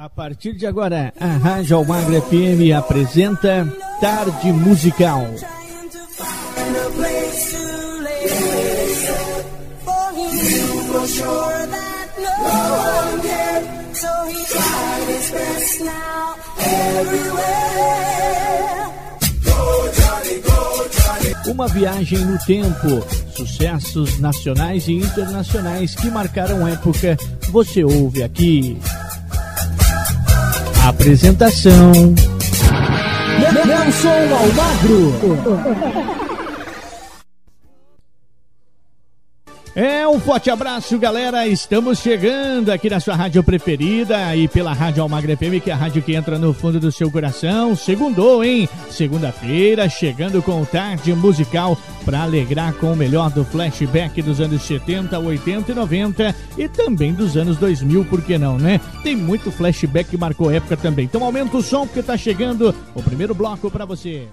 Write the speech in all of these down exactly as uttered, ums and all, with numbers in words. A partir de agora, a Rádio Almagro F M apresenta Tarde Musical. Uma viagem no tempo, sucessos nacionais e internacionais que marcaram época, você ouve aqui. Apresentação: Nelson Almagro. É, um forte abraço, galera. Estamos chegando aqui na sua rádio preferida e pela Rádio Almagro F M, que é a rádio que entra no fundo do seu coração. Segundou, hein? Segunda-feira, chegando com o Tarde Musical para alegrar com o melhor do flashback dos anos setenta, oitenta e noventa e também dos anos dois mil, por que não, né? Tem muito flashback que marcou época também. Então aumenta o som porque tá chegando o primeiro bloco para você.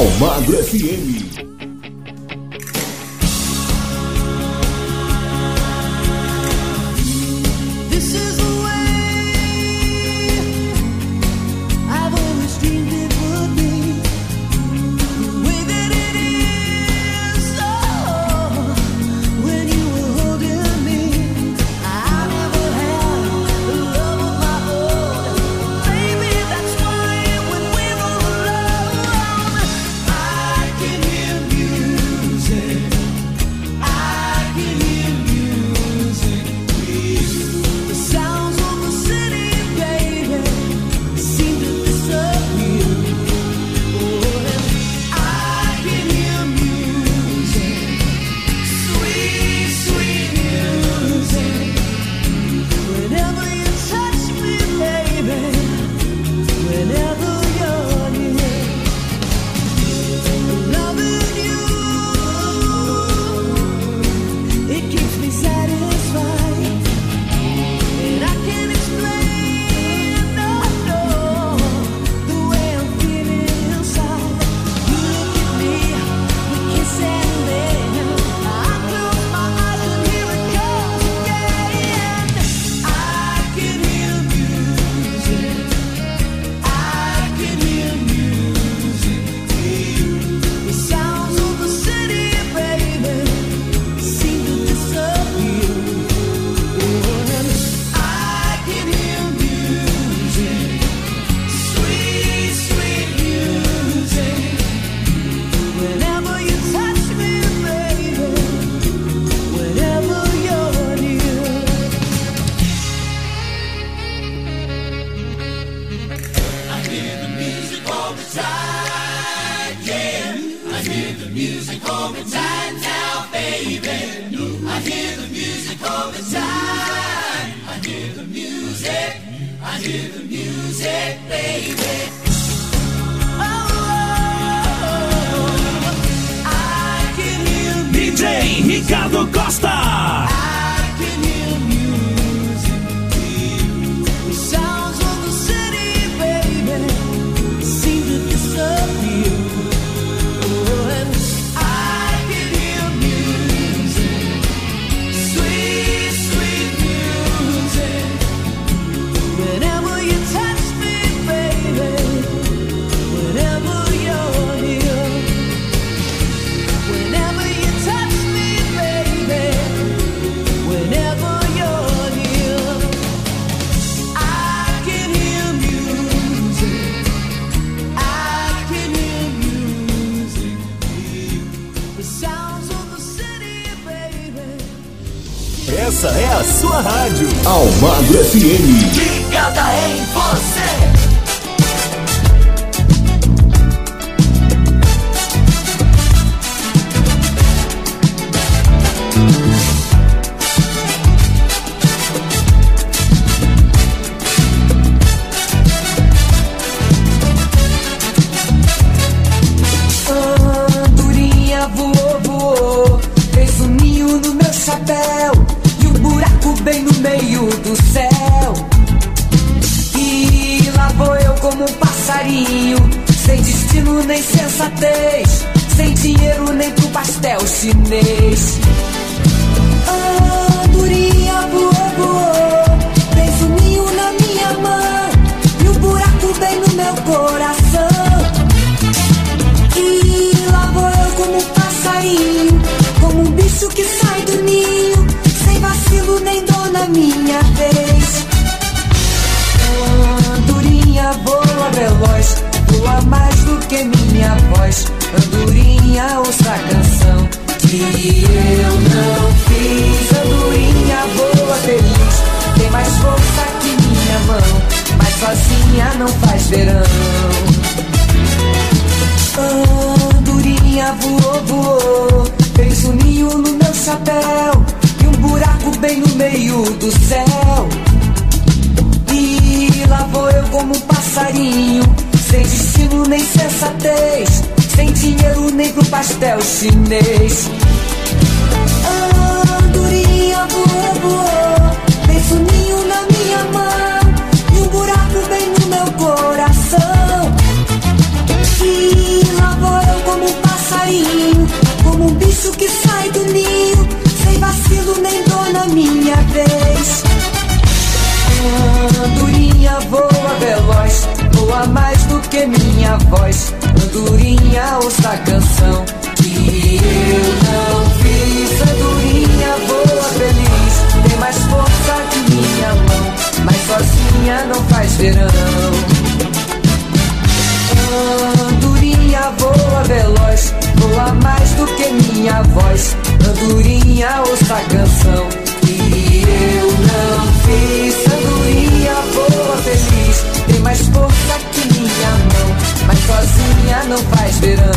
Almagro F M. Essa é a sua rádio, Almagro F M. Ligada em você. A andorinha voou, voou, fez um ninho no meu chapéu, bem no meio do céu. E lá vou eu como um passarinho, sem destino nem sensatez, sem dinheiro nem pro pastel chinês. A andorinha voou, voou, fez um ninho na minha mão, e um buraco bem no meu coração. E lá vou eu como um passarinho, como um bicho que sai do ninho, sem vacilo nem na minha vez. Andorinha voa veloz, voa mais do que minha voz. Andorinha, ouça a canção que eu não fiz. Andorinha voa feliz, tem mais força que minha mão, mas sozinha não faz verão. Andorinha voou, voou, fez um ninho no meu chapéu, buraco bem no meio do céu. E lá vou eu como um passarinho, sem destino nem sensatez, sem dinheiro nem pro pastel chinês. A andorinha voou, voou, fez um ninho na minha mão, e um buraco bem no meu coração. E lá vou eu urso que sai do ninho, sem vacilo nem dou na minha vez. Andorinha voa veloz, voa mais do que minha voz. Andorinha, ouça a canção que eu não fiz. Andorinha voa feliz, tem mais força que minha mão, mas sozinha não faz verão. Andorinha voa veloz, voa mais do que minha voz. Andorinha, ouça a canção que eu não fiz. Andorinha voa feliz, tem mais força que minha mão, mas sozinha não faz verão.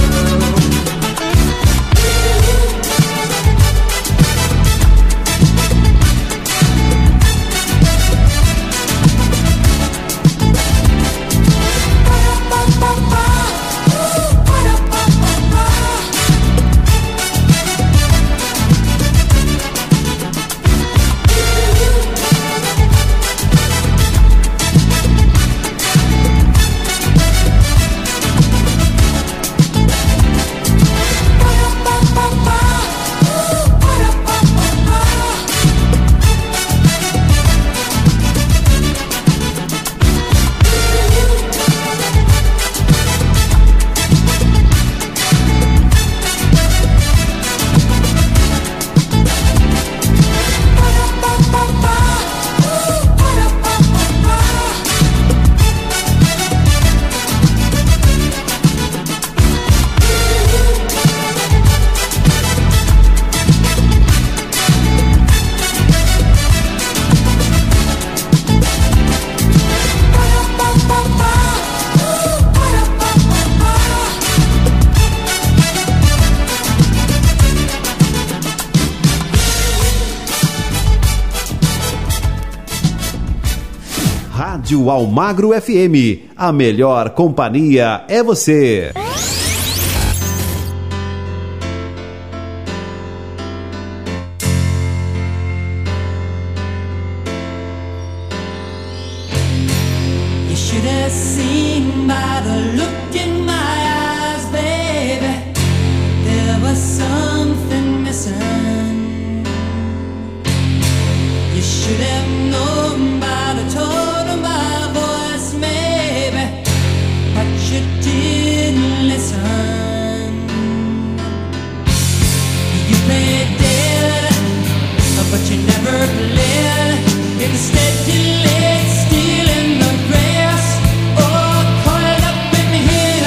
Rádio Almagro F M, a melhor companhia é você. Instead you lay still in the grass, all coiled up in here.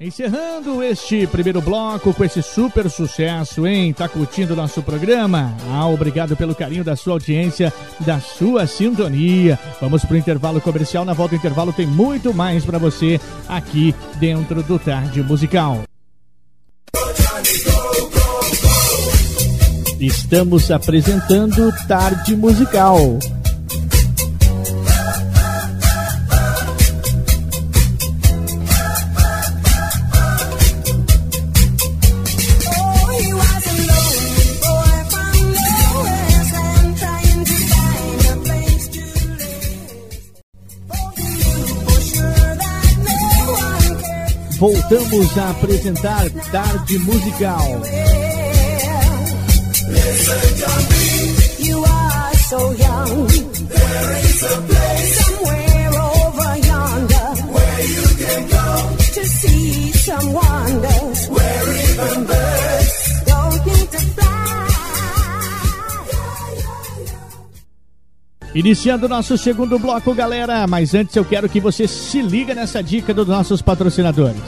Encerrando este primeiro bloco com esse super sucesso, hein? Tá curtindo o nosso programa? Ah, obrigado pelo carinho da sua audiência, da sua sintonia. Vamos pro intervalo comercial. Na volta do intervalo tem muito mais para você aqui dentro do Tarde Musical. Estamos apresentando Tarde Musical. Voltamos a apresentar Tarde Musical. Iniciando nosso segundo bloco, galera, mas antes eu quero que você se liga nessa dica dos nossos patrocinadores.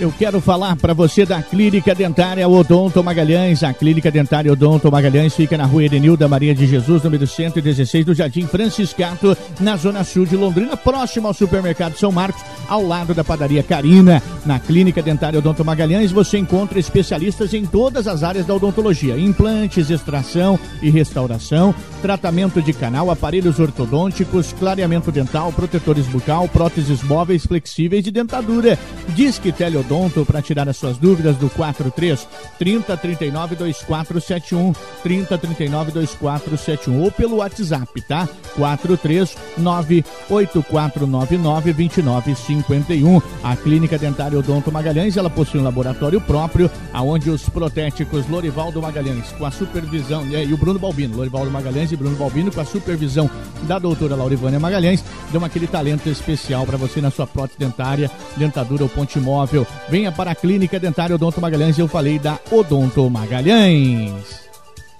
Eu quero falar para você da Clínica Dentária Odonto Magalhães. A Clínica Dentária Odonto Magalhães fica na rua Edenilda Maria de Jesus, número cento e dezesseis, do Jardim Franciscato, na zona sul de Londrina, próximo ao supermercado São Marcos, ao lado da padaria Carina. Na Clínica Dentária Odonto Magalhães você encontra especialistas em todas as áreas da odontologia: implantes, extração e restauração, tratamento de canal, aparelhos ortodônticos, clareamento dental, protetores bucal, próteses móveis flexíveis e dentadura. Disque Teleodonto para tirar as suas dúvidas do quarenta e três, trinta, trinta e nove, vinte e quatro setenta e um, trinta, trinta e nove, vinte e quatro setenta e um, ou pelo WhatsApp, tá? quatro três nove oito quatro nove nove dois nove cinco um. A Clínica Dentária Odonto Magalhães, ela possui um laboratório próprio, aonde os protéticos Lorivaldo Magalhães, com a supervisão, e o Bruno Balbino, Lorivaldo Magalhães e Bruno Balbino, com a supervisão da doutora Laurivânia Magalhães, dão aquele talento especial para você na sua prótese dentária, dentadura ou ponte móvel. Venha para a Clínica Dentária Odonto Magalhães, eu falei da Odonto Magalhães.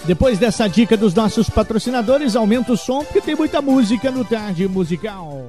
Depois dessa dica dos nossos patrocinadores, aumenta o som, porque tem muita música no Tarde Musical.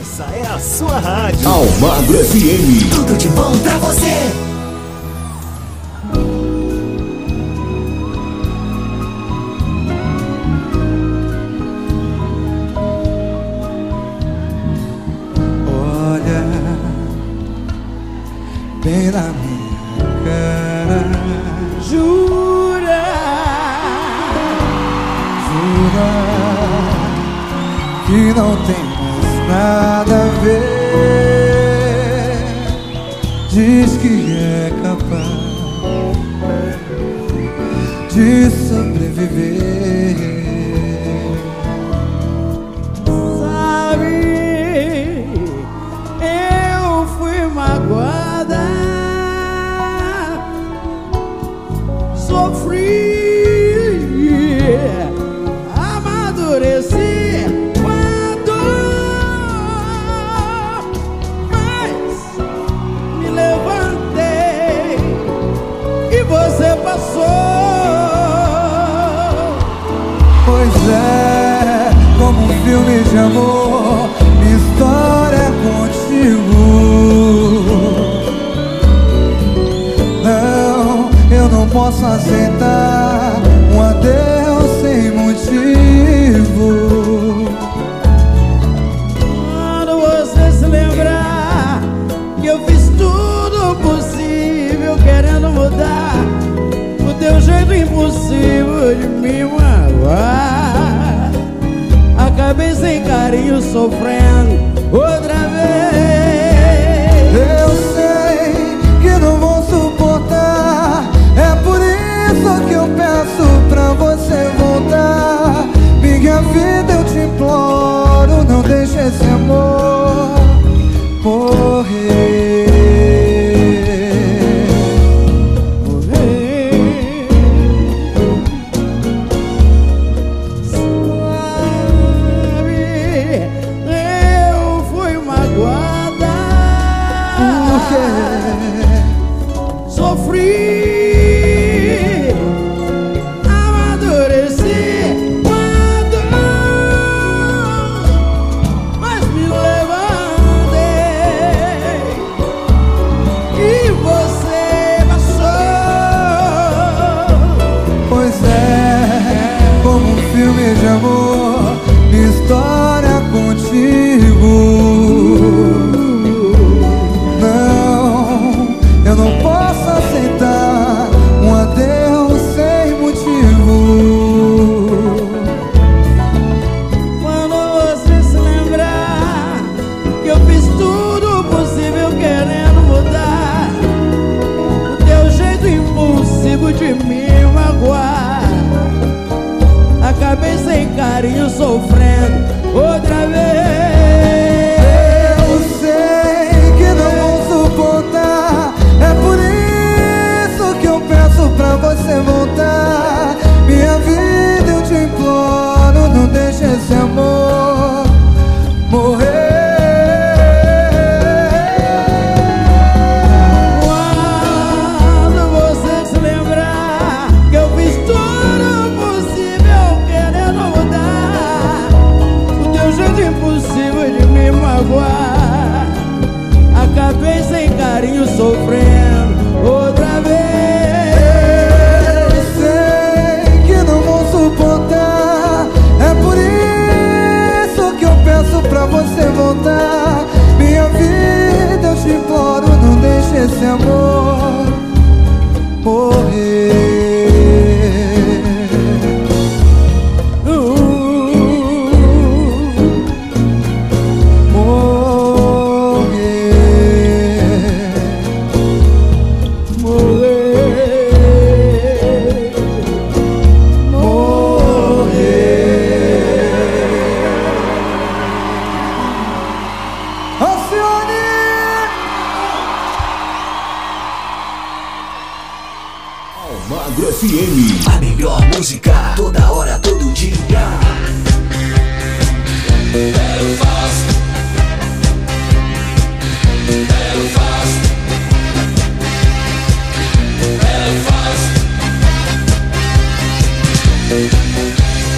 Essa é a sua rádio Almagro F M. Tudo de bom pra você.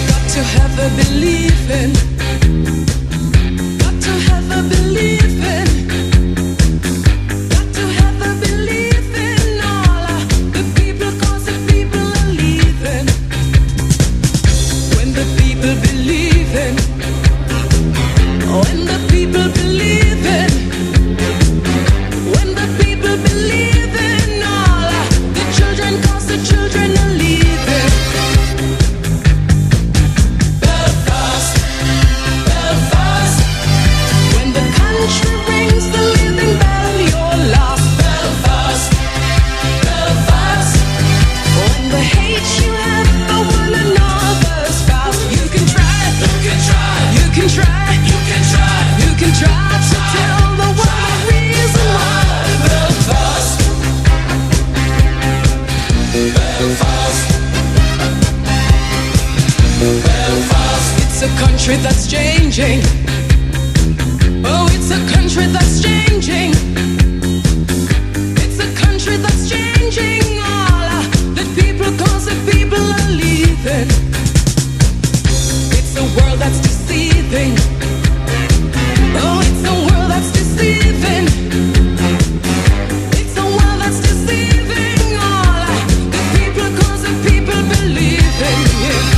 Got to have a belief in, got to have a belief in. country that's changing. Oh, it's a country that's changing. It's a country that's changing. All uh, the people, cause the people are leaving. It's a world that's deceiving. Oh, it's a world that's deceiving. It's a world that's deceiving. All uh, the people, cause the people believe in.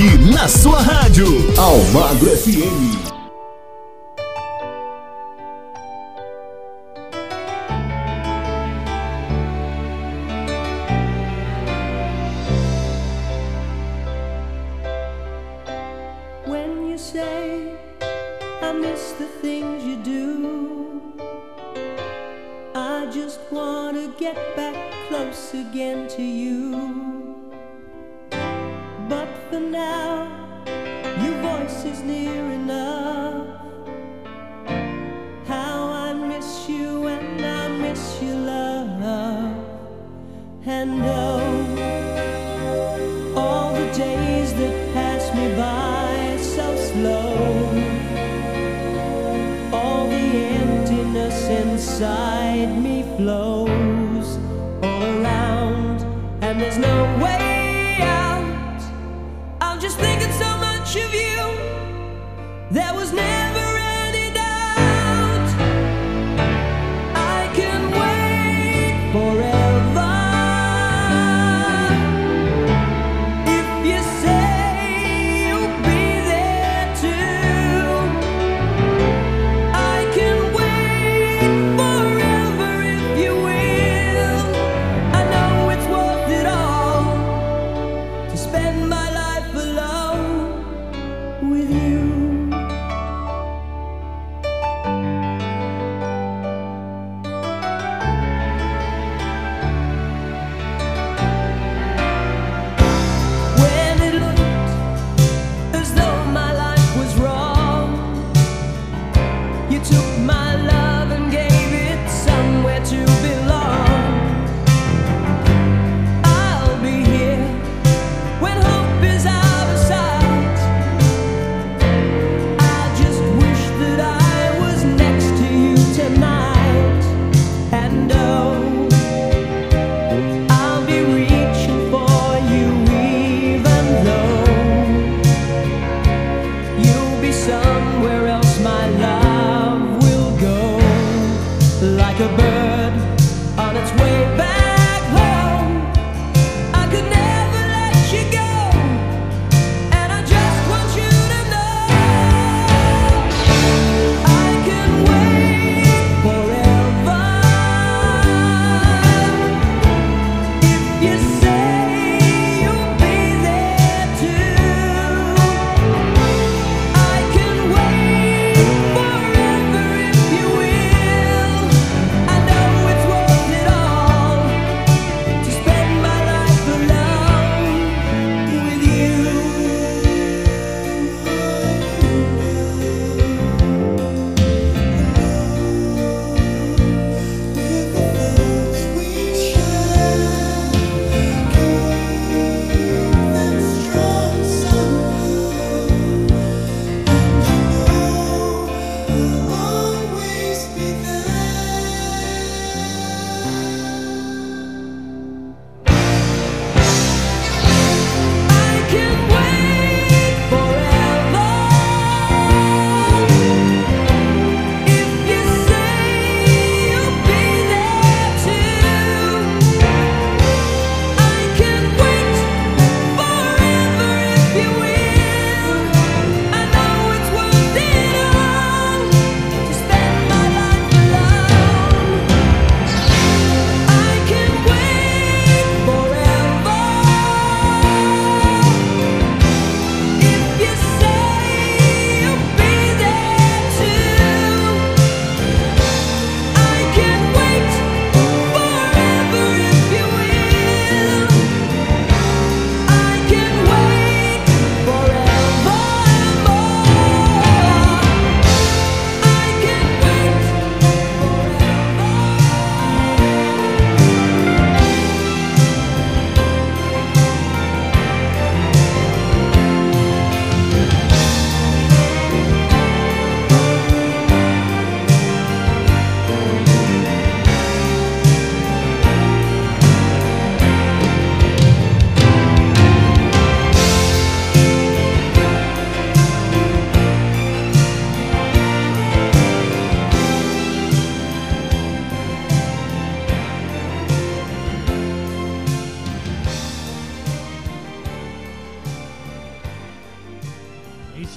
aqui na sua rádio Almagro F M. I know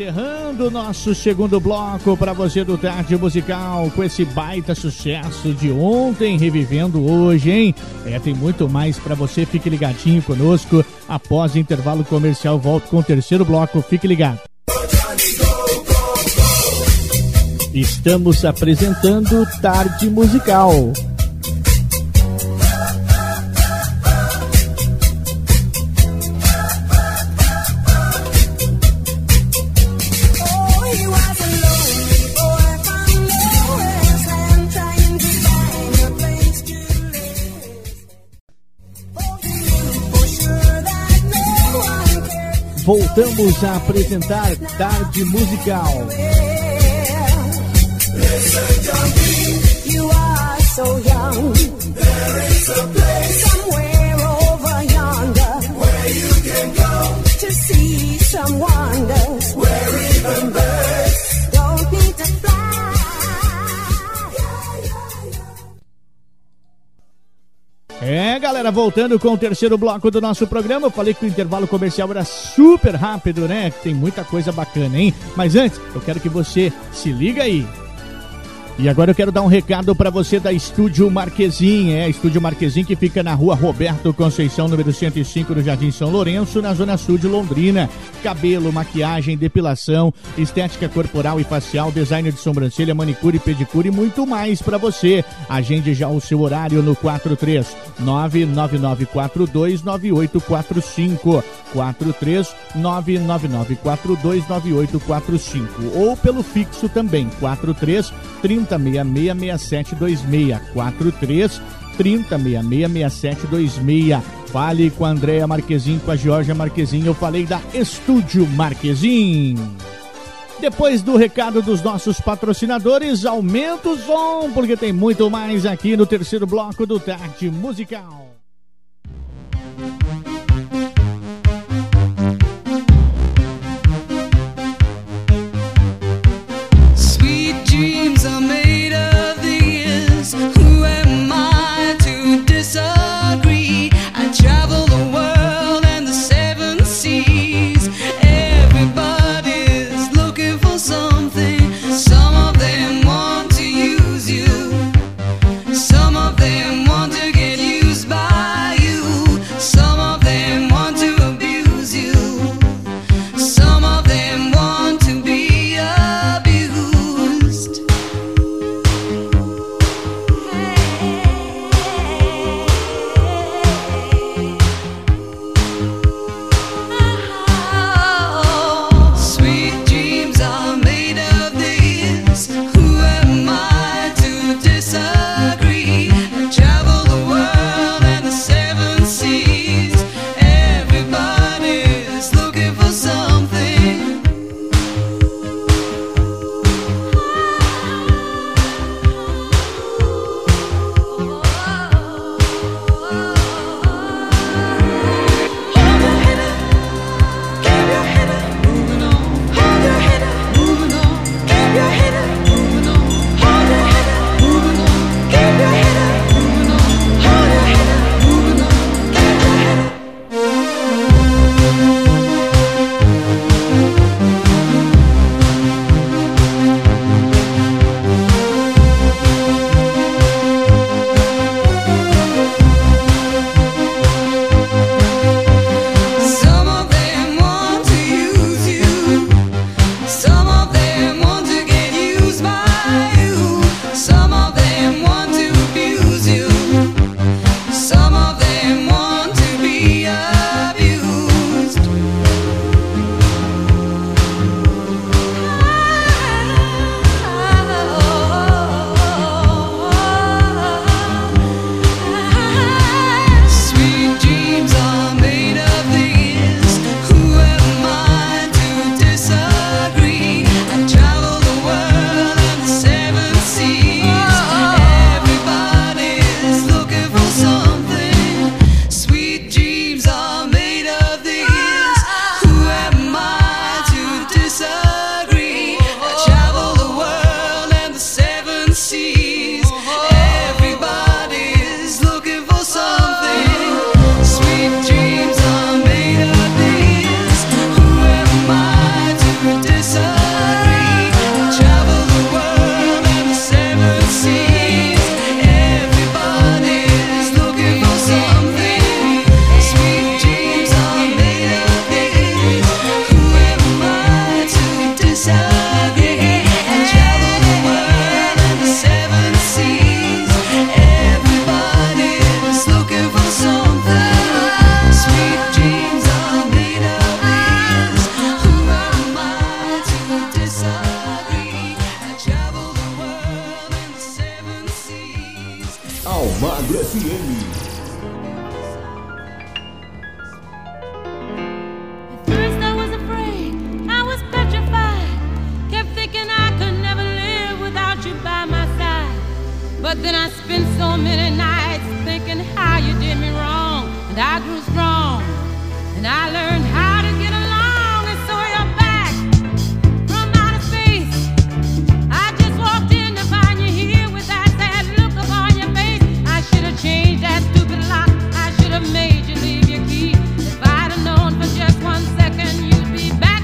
encerrando o nosso segundo bloco para você do Tarde Musical, com esse baita sucesso de ontem, revivendo hoje, hein? É, tem muito mais para você, fique ligadinho conosco. Após o intervalo comercial, volto com o terceiro bloco, fique ligado. Estamos apresentando Tarde Musical. Voltamos a apresentar Tarde Musical. É, galera, voltando com o terceiro bloco do nosso programa. Eu falei que o intervalo comercial era super rápido, né? Tem muita coisa bacana, hein? Mas antes, eu quero que você se liga aí. E agora eu quero dar um recado para você da Estúdio Marquezim. É, Estúdio Marquezim, que fica na rua Roberto Conceição, número cento e cinco, no Jardim São Lourenço, na zona sul de Londrina. Cabelo, maquiagem, depilação, estética corporal e facial, design de sobrancelha, manicure, pedicure e muito mais para você. Agende já o seu horário no quatro três nove nove nove quatro dois nove oito quatro cinco, quatro três nove nove nove quatro dois nove oito quatro cinco, ou pelo fixo também, quatro três trinta, sessenta e seis, sessenta e sete, vinte e seis, quatro três, trinta, sessenta e seis, sessenta e sete, vinte e seis. Fale com a Andreia Marquezinho, com a Georgia Marquezinho. Eu falei da Estúdio Marquezim. Depois do recado dos nossos patrocinadores, aumenta o som, porque tem muito mais aqui no terceiro bloco do Tarde Musical. This Almagro F M. But then I spent so many nights thinking how you did me wrong, and I grew strong, and I learned how to get along, and so you're back from outer space. I just walked in to find you here with that sad look upon your face. I should have changed that stupid lock, I should have made you leave your key. If I'd have known for just one second you'd be back.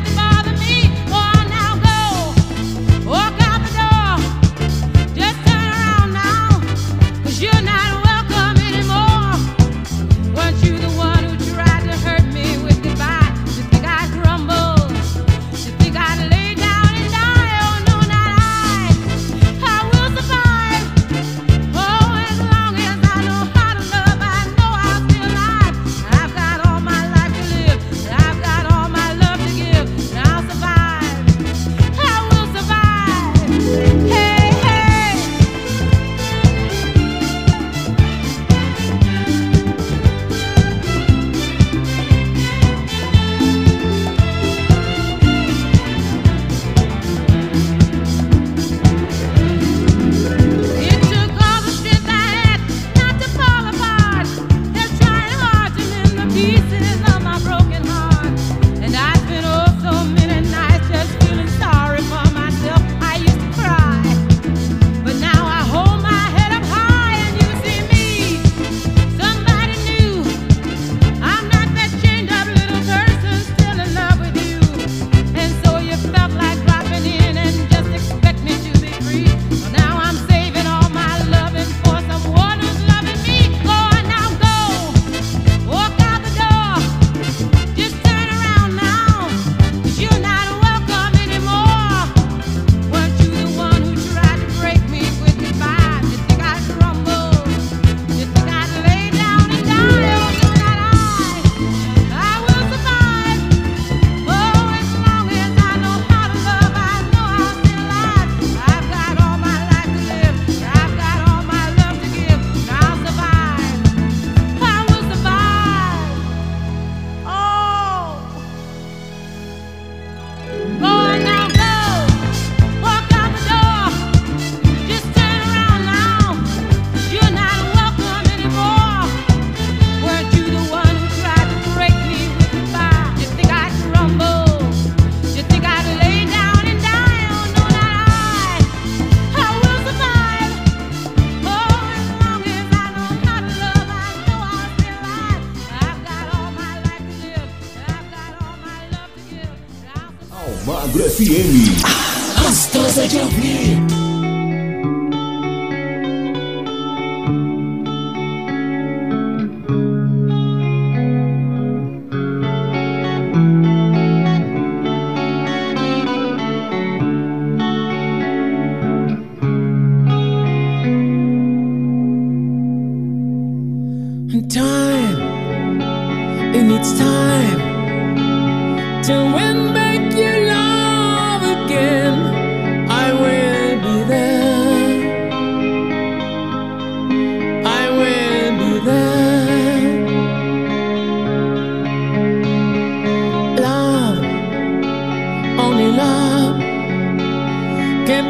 Gostosa de ouvir. Can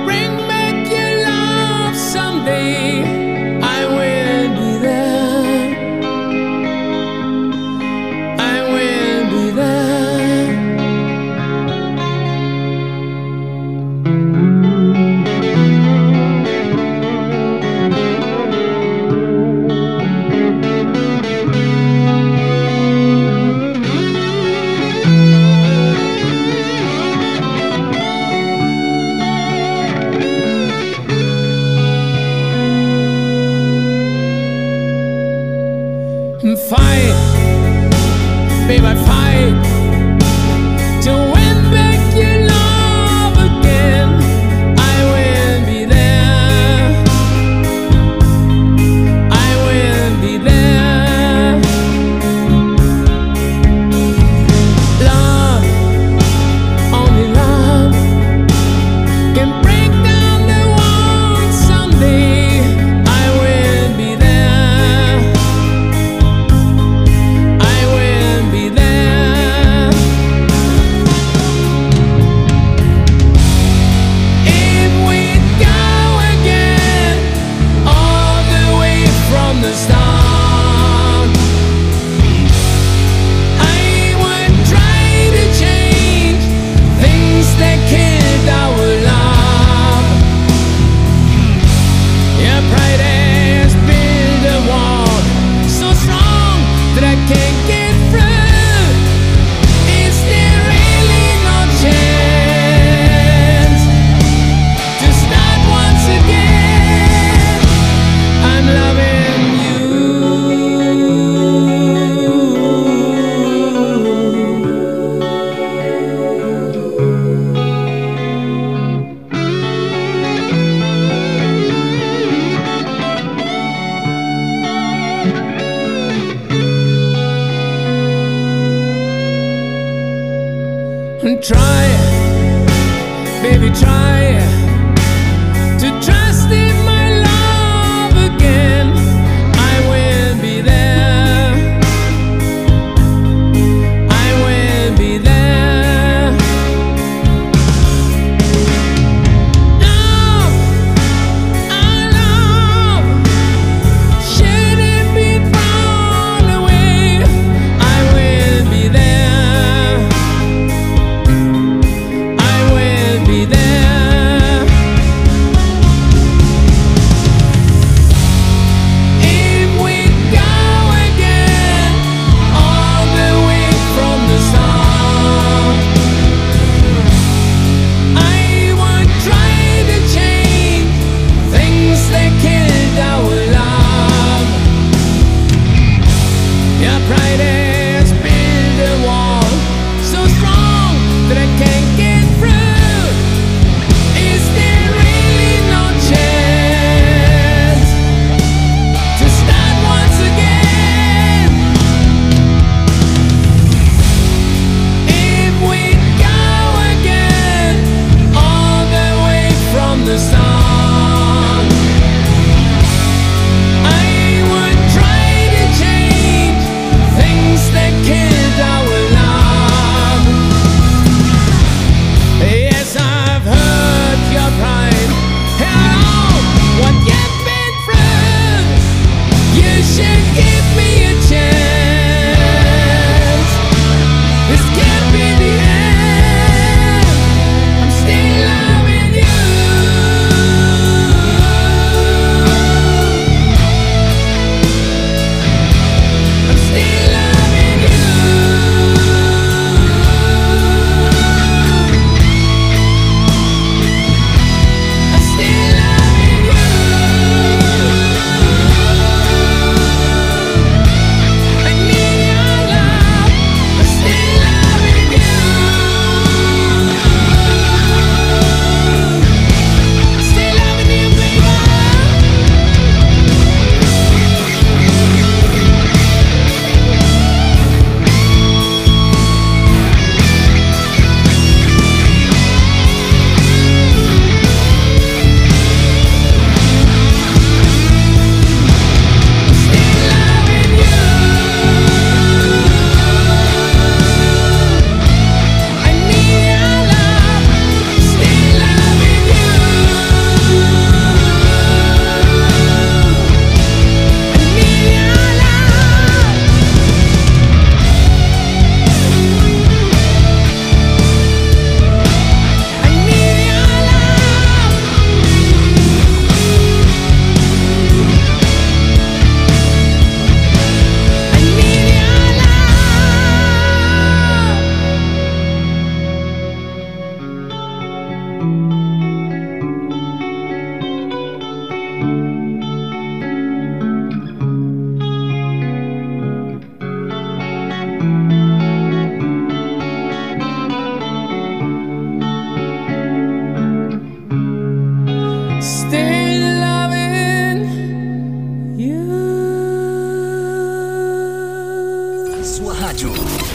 break down the walls someday. I will be there.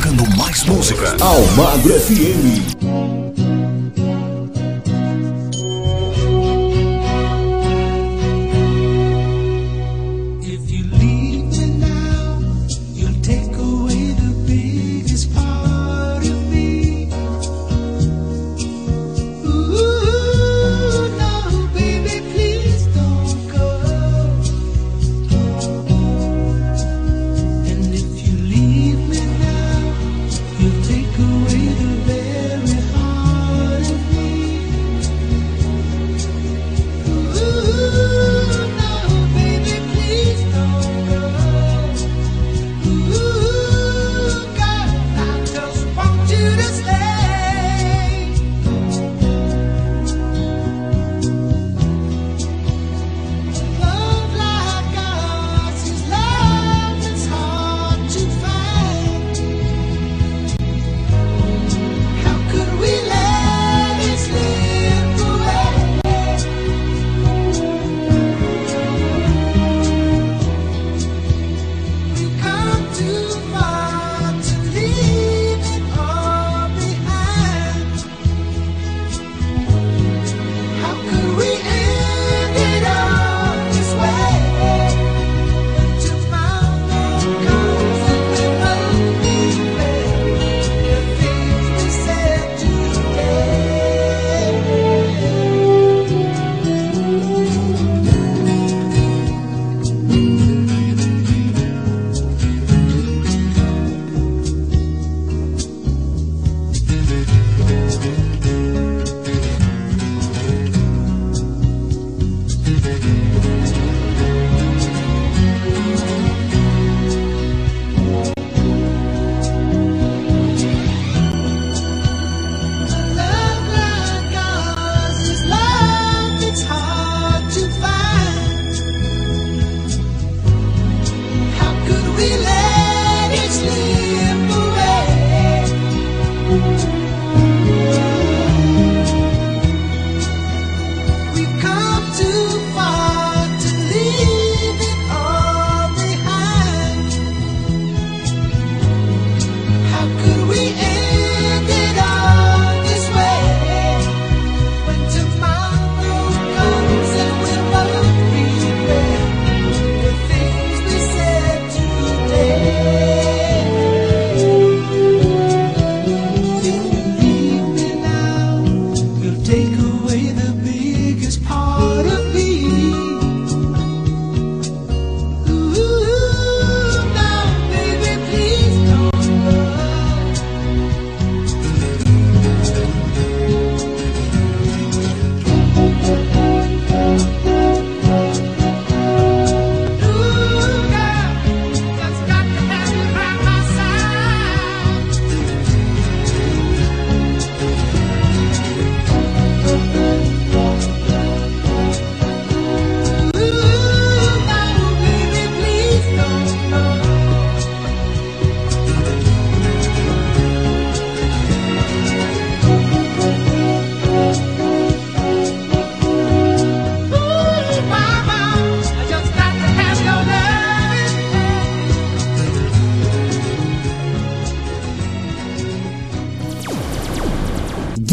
tocando mais música. Almagro F M.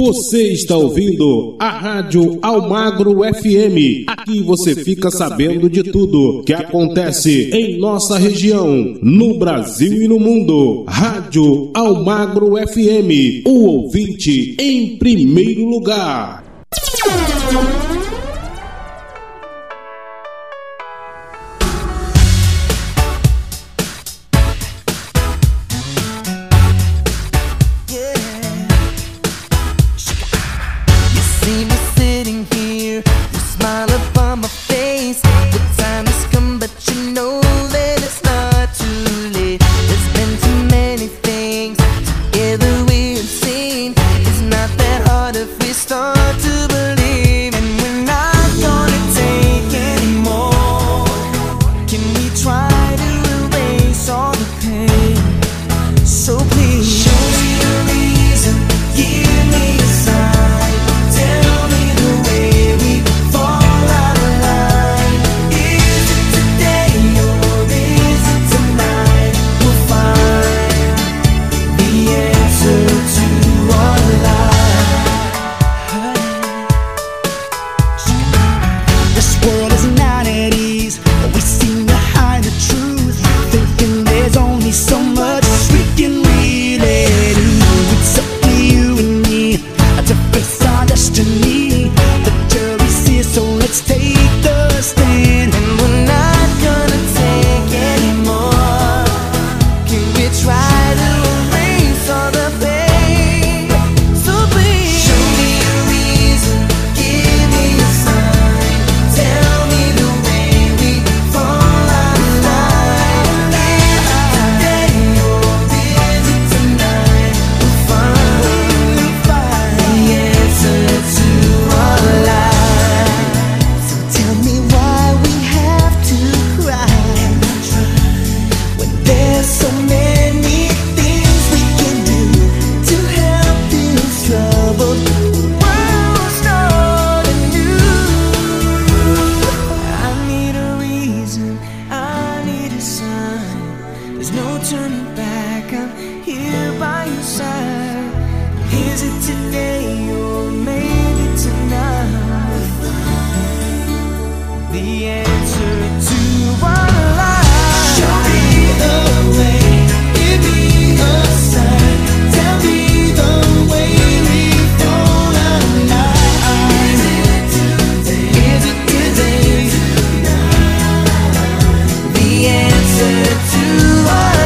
Você está ouvindo a Rádio Almagro F M. Aqui você fica sabendo de tudo que acontece em nossa região, no Brasil e no mundo. Rádio Almagro F M, o ouvinte em primeiro lugar. Start to believe, and when I'm here by your side. Is it today or maybe tonight? The answer to our life. Show me the way, give me a sign, tell me the way we fall alive. Is it today? Is it today? Tonight? The answer to our life.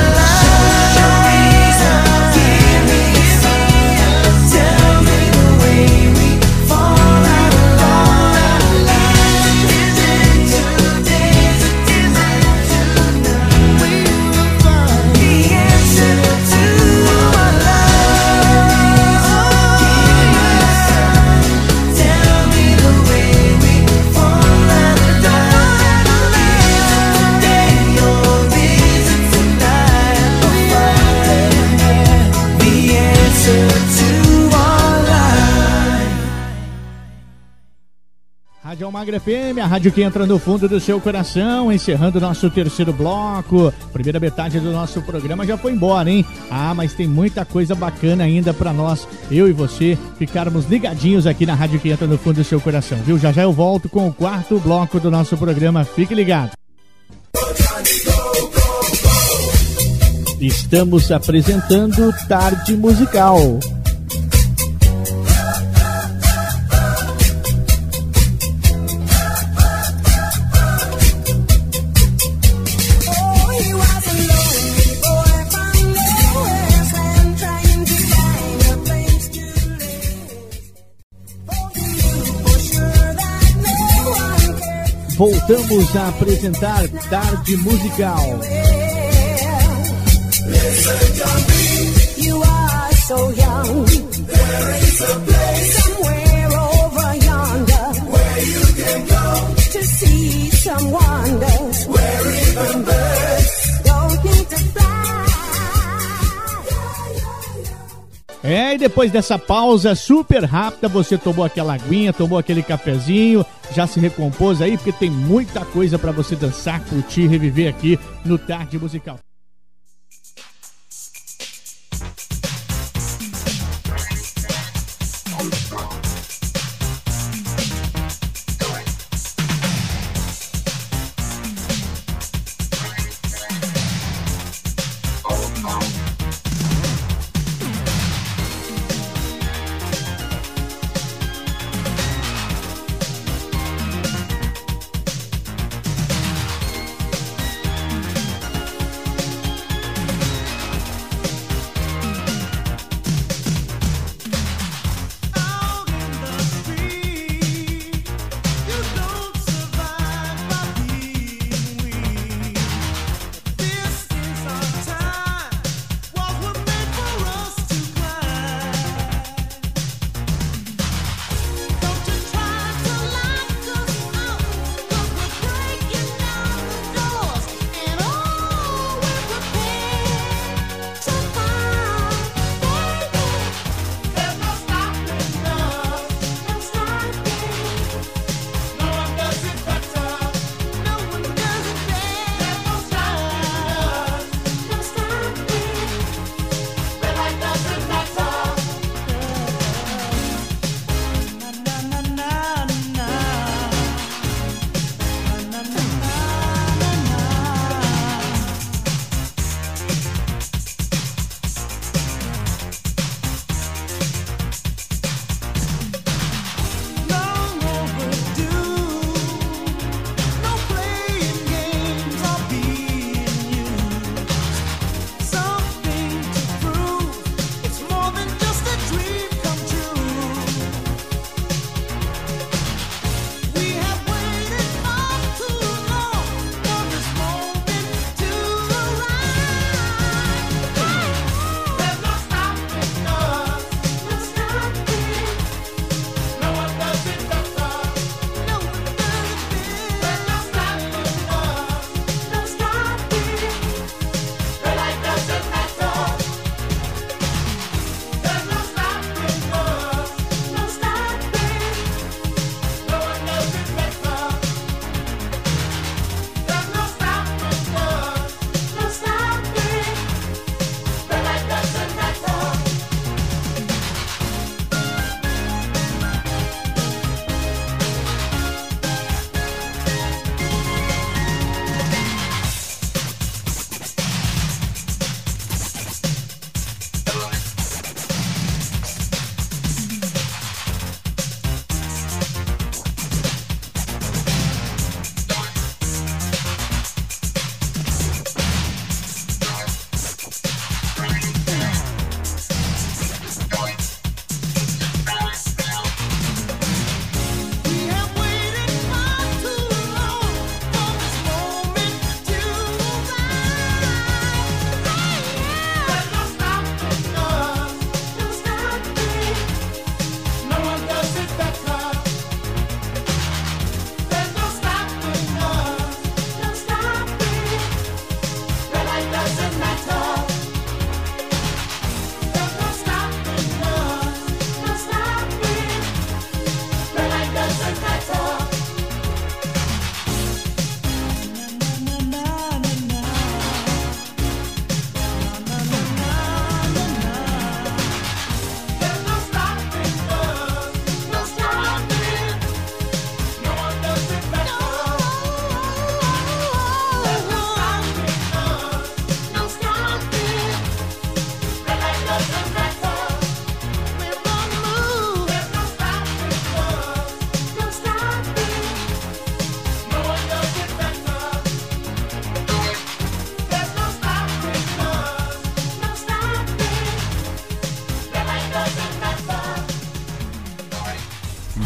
Rádio Almagro F M, a rádio que entra no fundo do seu coração, encerrando o nosso terceiro bloco. Primeira metade do nosso programa já foi embora, hein? Ah, mas tem muita coisa bacana ainda pra nós, eu e você, ficarmos ligadinhos aqui na rádio que entra no fundo do seu coração, viu? Já já eu volto com o quarto bloco do nosso programa, fique ligado. Estamos apresentando Tarde Musical. Voltamos a apresentar Tarde Musical. É, e depois dessa pausa super rápida, você tomou aquela aguinha, tomou aquele cafezinho, já se recompôs aí, porque tem muita coisa pra você dançar, curtir, reviver aqui no Tarde Musical.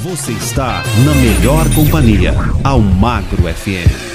Você está na melhor companhia, Almagro F M.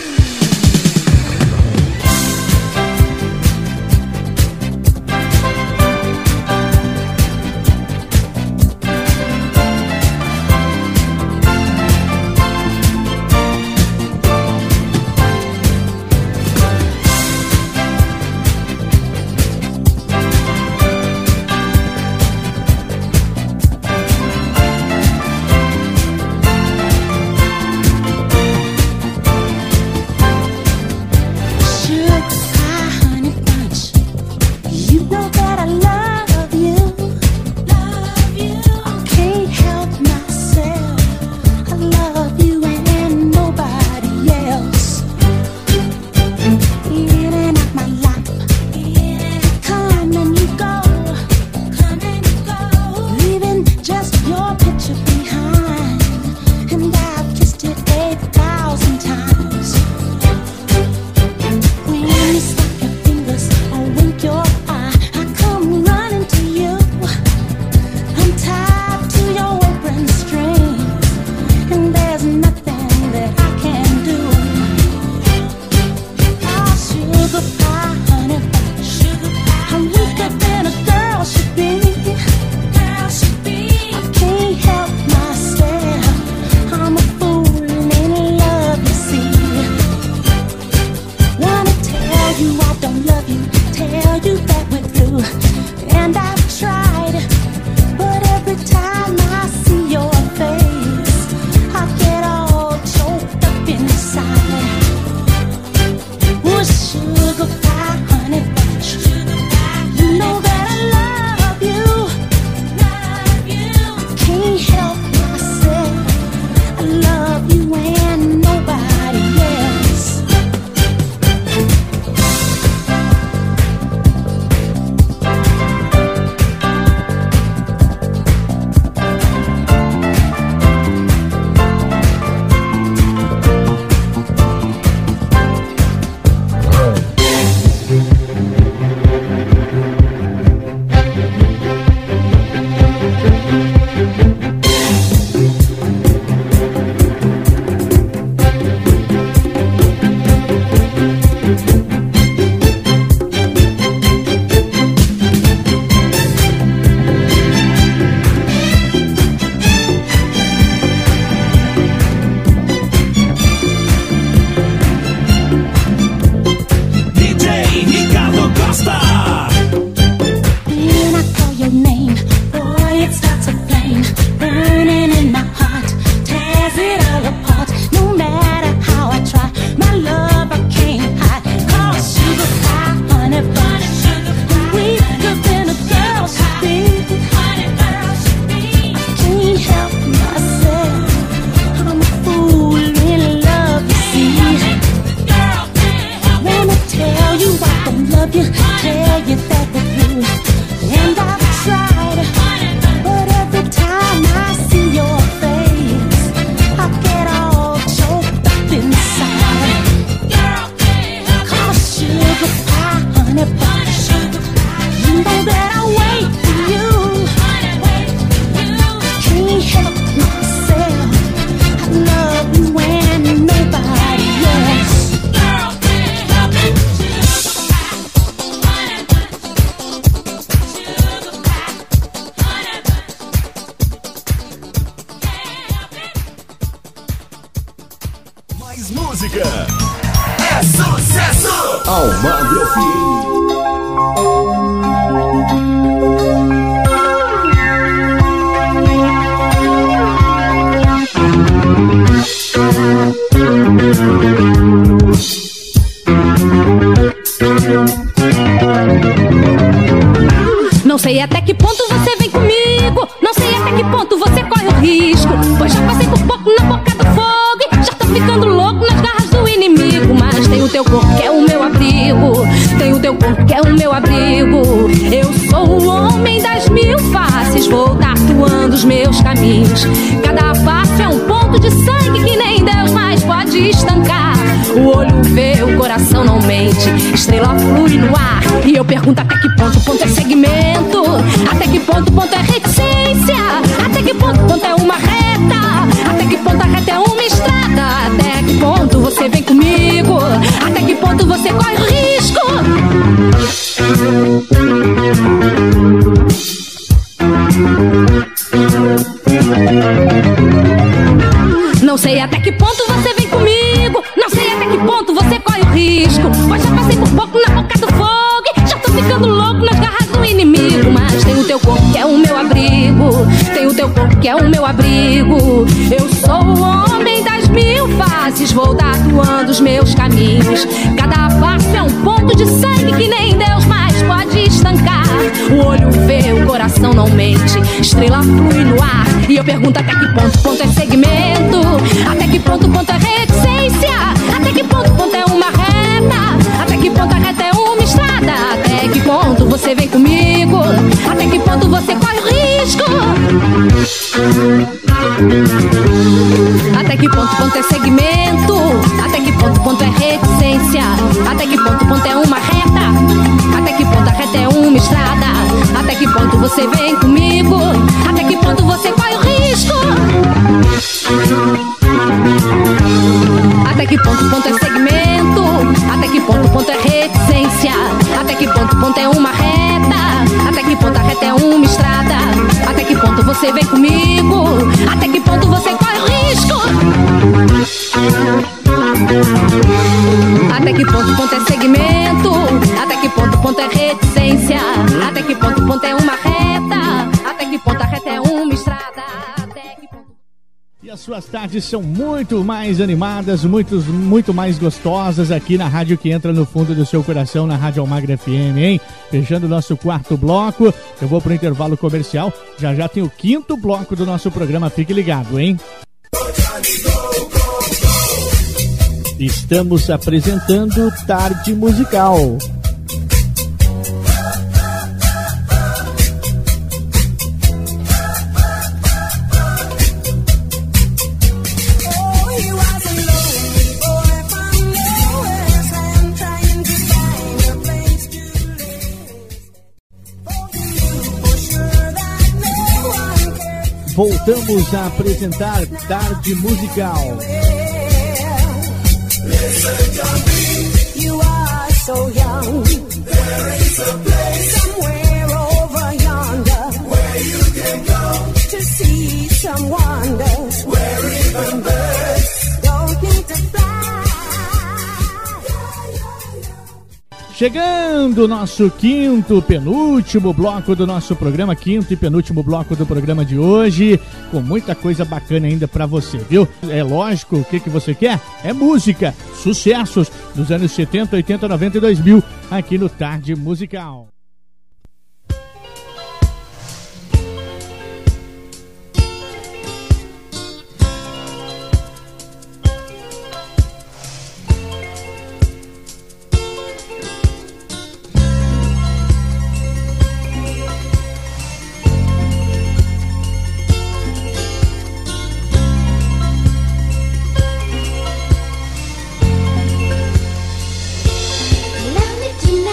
Até que ponto, ponto é reticência? Até que ponto, ponto é uma reta? junto, você corre o risco. Pois já passei por pouco na boca do fogo e já tô ficando louco nas garras do inimigo. Mas tem o teu corpo que é o meu abrigo, tem o teu corpo que é o meu abrigo. Eu sou o homem das mil faces, vou tatuando os meus caminhos. Cada face é um ponto de sangue que nem Deus mais pode estancar. O olho vê, o coração não mente, estrela flui no ar. E eu pergunto até que ponto, ponto é segmento, até que ponto, ponto é reticência, até que ponto, ponto é uma reta, até que ponto a reta é uma estrada, até que ponto você vem comigo, até que ponto você corre o risco. Até que ponto, ponto é segmento, até que ponto, ponto é reticência, até que ponto, ponto é uma reta, até que ponto a reta é uma estrada, até que ponto você vem comigo, até que ponto você corre o risco. Até que ponto, ponto é segmento, até que ponto, ponto é reticência, até que ponto, ponto é uma reta, até que ponto a reta é uma estrada, até que ponto você vem comigo, até que ponto você corre o risco. Até que ponto, ponto é segmento, até que ponto, ponto é reticência, até que ponto, ponto é uma reta, até que ponto a reta é uma estrada. E as suas tardes são muito mais animadas, muito, muito mais gostosas aqui na rádio que entra no fundo do seu coração, na Rádio Almagro F M, hein? Fechando o nosso quarto bloco, eu vou pro intervalo comercial, já já tem o quinto bloco do nosso programa, fique ligado, hein? Estamos apresentando Tarde Musical. Voltamos a apresentar Tarde Musical. Chegando o nosso quinto, penúltimo bloco do nosso programa, quinto e penúltimo bloco do programa de hoje, com muita coisa bacana ainda pra você, viu? É lógico, o que, que você quer? É música, sucessos dos anos setenta, oitenta, noventa e dois mil, aqui no Tarde Musical. Love me tonight.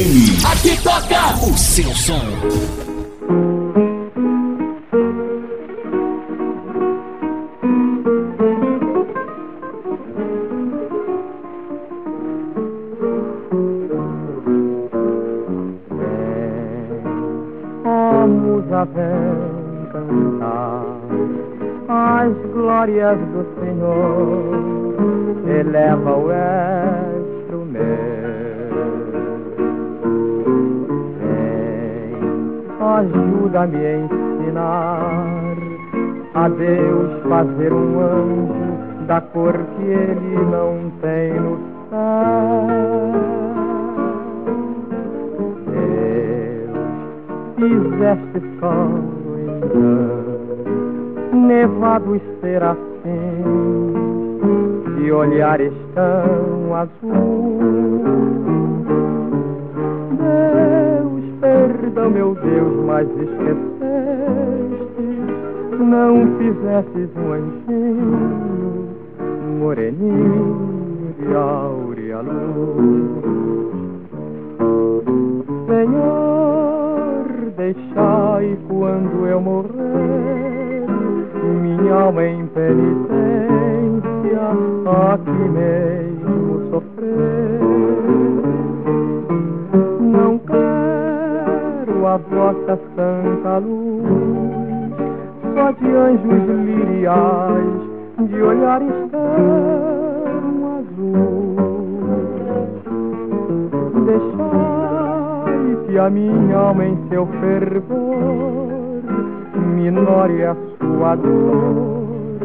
F M. Aqui toca o seu som. Vamos até cantar as glórias do Senhor, eleva o instrumento. Vem, ajuda-me a ensinar a Deus fazer um anjo da cor que ele não tem no céu. Deus, fizeste sol e grão, nevados serafins de olhares tão azuis. Deus, perdão, meu Deus, mas esqueceste, não fizestes um anjinho moreninho de áurea luz. Senhor, deixai quando eu morrer minha alma em penitência aqui mesmo sofrer. Não quero a vossa santa luz só de anjos liriais, de olhares tão azuis. Deixai que a minha alma em seu fervor minore a sua dor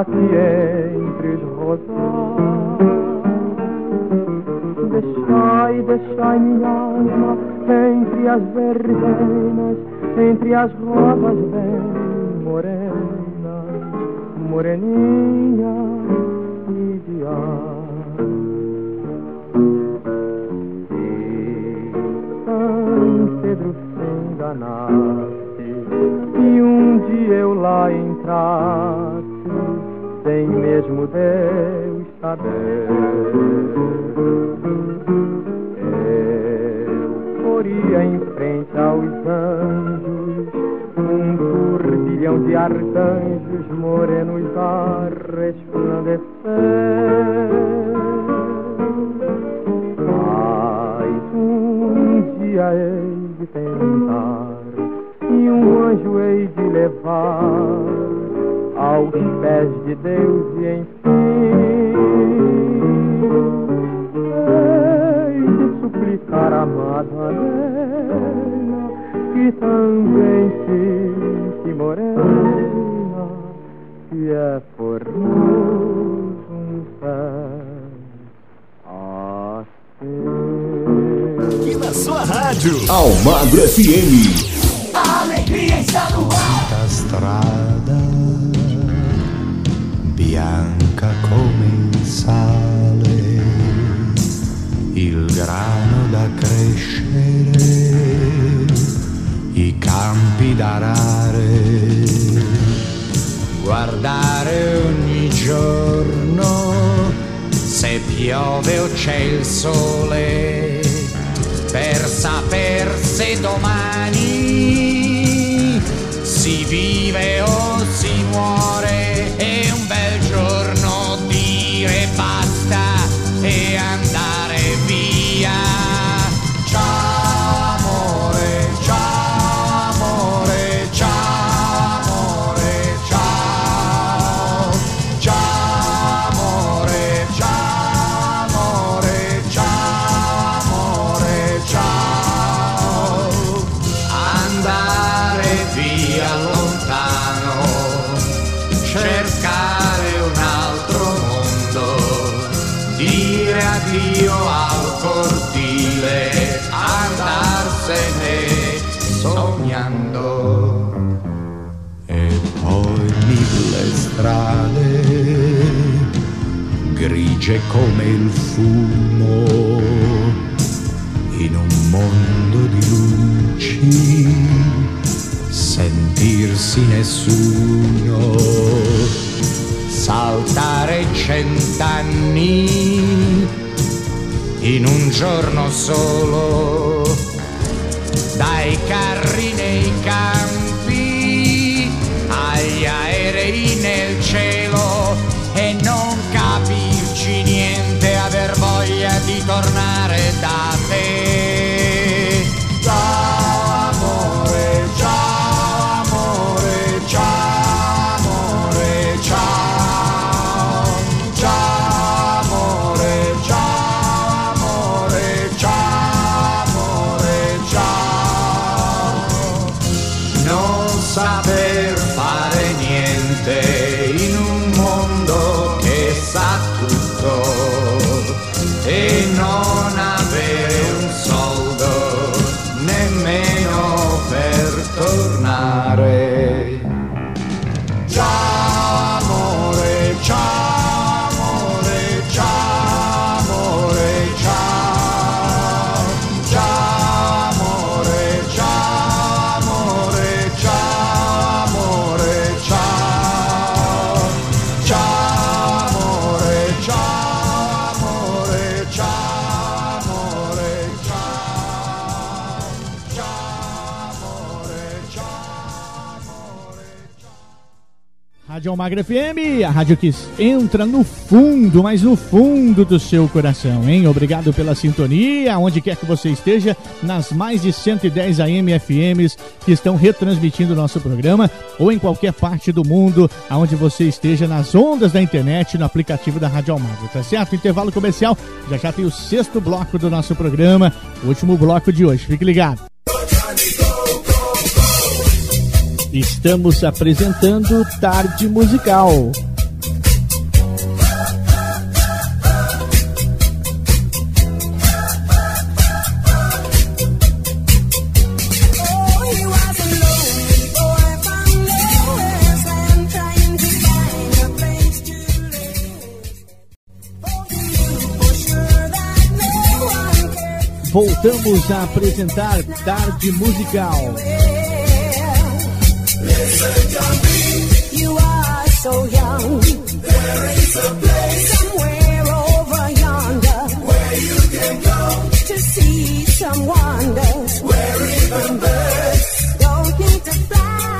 aqui entre os rosais. Deixai, deixai minha alma entre as verbenas, entre as rosas bem morenas, moreninha ideal. Se São Pedro se enganasse e um dia eu lá entrasse, sem mesmo Deus saber, eu corria em frente aos anjos, um turbilhão de arcanjos morenos a resplandecer. Mas um dia hei de tentar, e um anjo hei de levar aos pés de Deus e enfim hei de suplicar a Madalena, que também fique morena, que é formoso um céu assim. Aqui na sua rádio Almagro F M, a alegria está no ar. Da estrada bianca come il sale, il grano da crescere, i campi da arare, guardare ogni giorno se piove o c'è il sole, per saper se domani si vive o si muore. E un bel giorno dire basta e andare via. Ciao amore, ciao amore, ciao amore, ciao. Ciao amore, ciao amore, ciao amore, ciao. Andare via lontano, cercare un altro mondo, dire addio al cortile, andarsene sognando. E poi mille strade grigie come il fumo, in un mondo di luci sentirsi nessuno, saltare cent'anni in un giorno solo, dai carri nei campi agli aerei nel cielo, e non capirci niente, aver voglia di tornare da te. Ciao amore, ciao amore, ciao. Rádio Almagro F M, a rádio que entra no fundo, mas no fundo do seu coração, hein? Obrigado pela sintonia, onde quer que você esteja, nas mais de cento e dez A M F Ms que estão retransmitindo o nosso programa, ou em qualquer parte do mundo, aonde você esteja, nas ondas da internet, no aplicativo da Rádio Almagro, tá certo? Intervalo comercial, já já tem o sexto bloco do nosso programa, o último bloco de hoje, fique ligado. Estamos apresentando Tarde Musical. Voltamos a apresentar Tarde Musical. You are so young. There is a place somewhere over yonder where you can go to see some wonders, where even birds don't need to fly.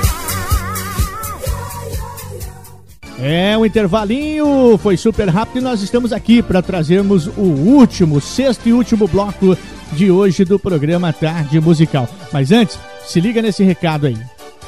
É, o um intervalinho foi super rápido e nós estamos aqui para trazermos o último, sexto e último bloco de hoje do programa Tarde Musical. Mas antes, se liga nesse recado aí.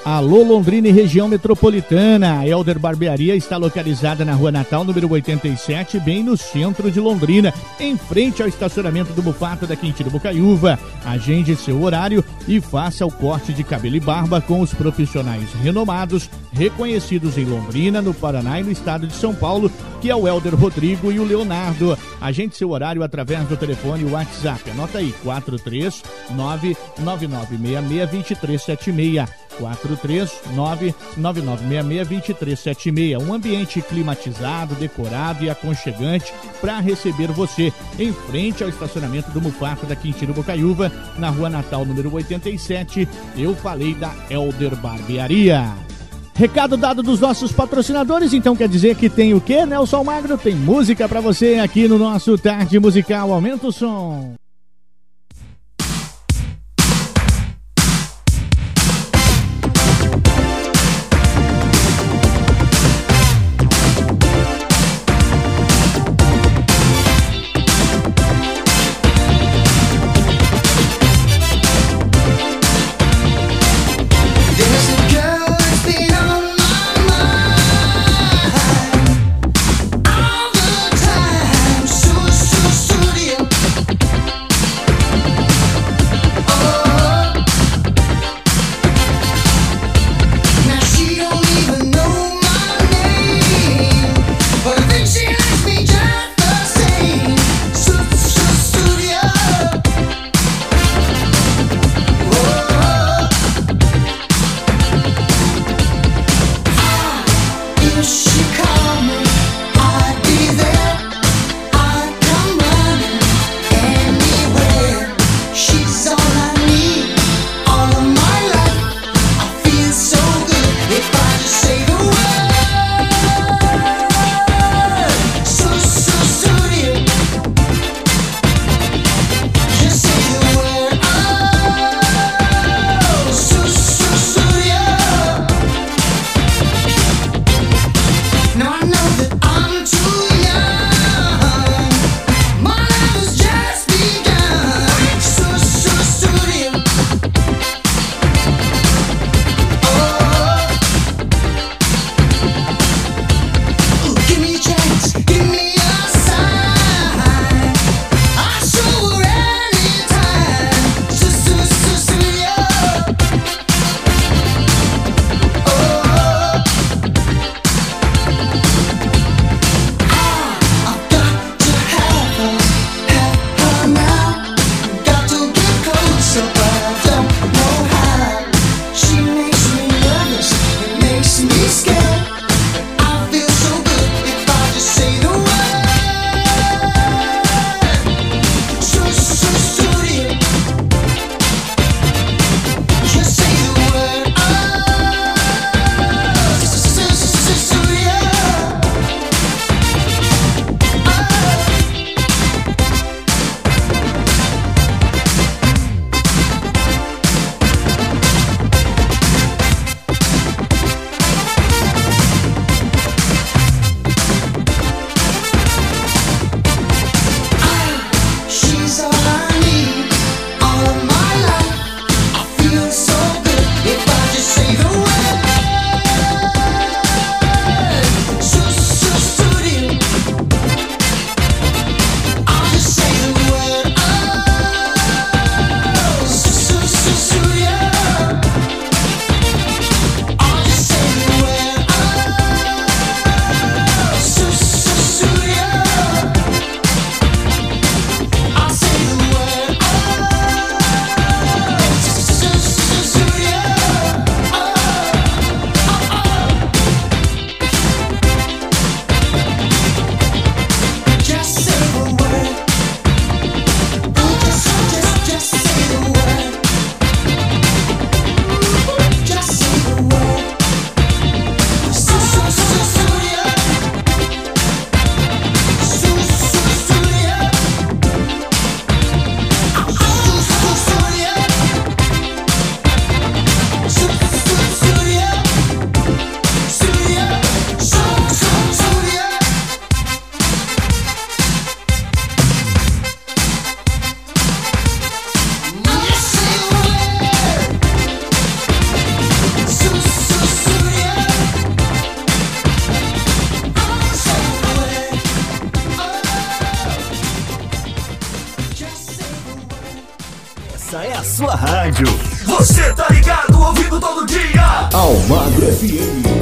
Alô Londrina e região metropolitana, a Helder Barbearia está localizada na Rua Natal, número oitenta e sete, bem no centro de Londrina, em frente ao estacionamento do Muffato da Quintino Bocaiúva. Agende seu horário e faça o corte de cabelo e barba com os profissionais renomados, reconhecidos em Londrina, no Paraná e no estado de São Paulo, que é o Helder Rodrigo e o Leonardo. Agende seu horário através do telefone e WhatsApp, anota aí, quatro três nove nove nove seis seis dois três sete seis, quatro três nove nove nove seis seis dois três sete seis. Um ambiente climatizado, decorado e aconchegante para receber você, em frente ao estacionamento do Muffato da Quintino Bocaiúva, na Rua Natal, número oitenta e sete. Eu falei da Helder Barbearia. Recado dado dos nossos patrocinadores, então quer dizer que tem o quê, Nelson Almagro? Tem música para você aqui no nosso Tarde Musical. Aumenta o som. Thank you. sua rádio. Você tá ligado, ouvindo todo dia. Almagro F M.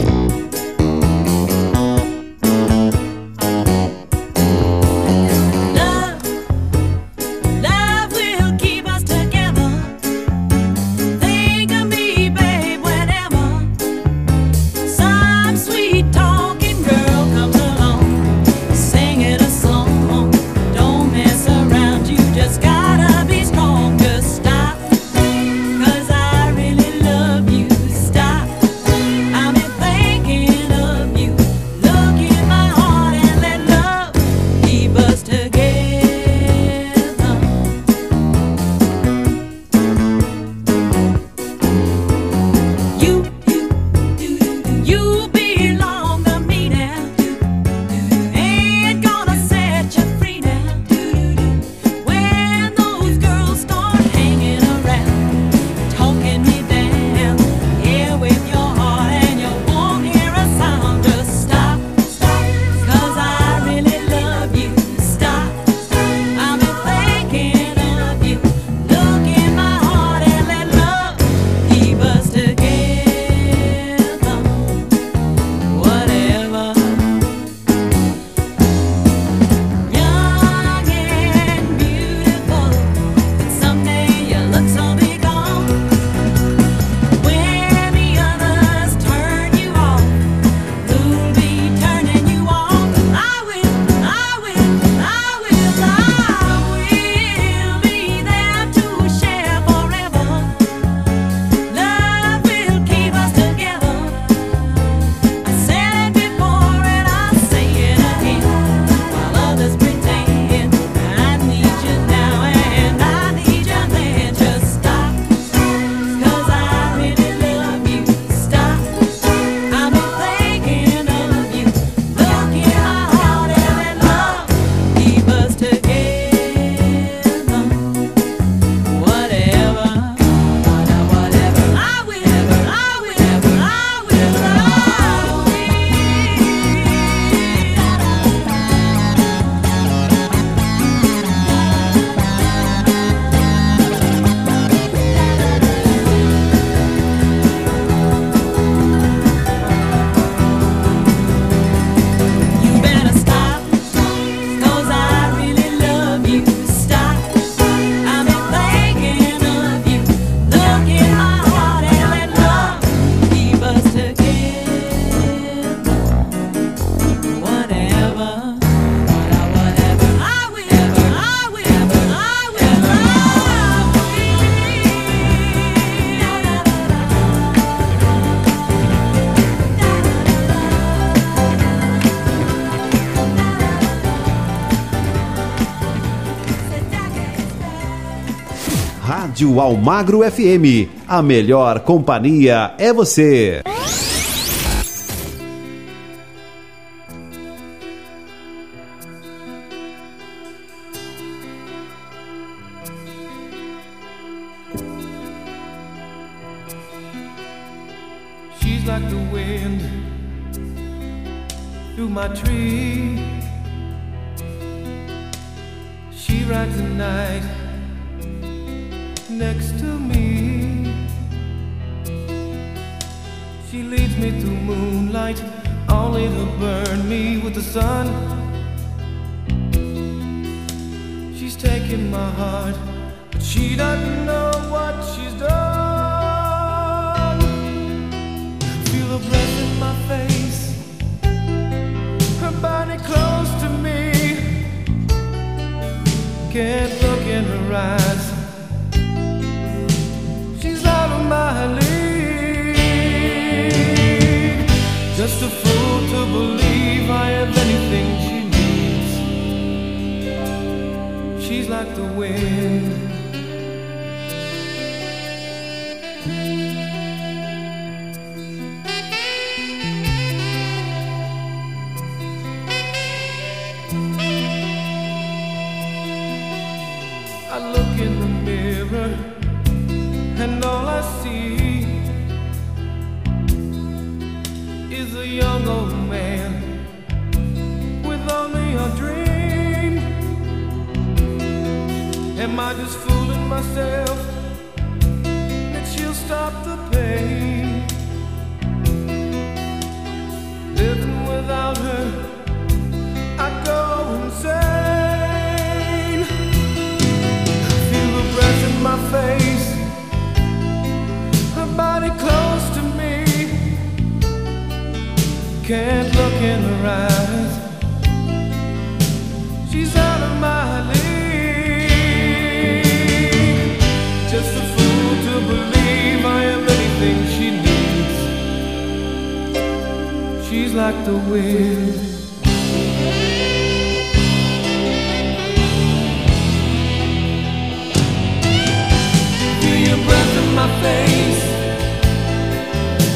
Rádio Almagro F M, a melhor companhia é você. She's like the wind through my tree. She rides the night next to me. She leads me through moonlight, only to burn me with the sun. She's taken my heart, but she doesn't know what she's done. Feel her breath in my face, her body close to me. Can't look in her eyes, my league. Just a fool to believe I have anything she needs. She's like the wind. I look in the mirror and all I see is a young old man with only a dream. Am I just fooling myself? can't look in her eyes. She's out of my league. Just a fool to believe I am anything she needs. She's like the wind. Feel your breath in my face,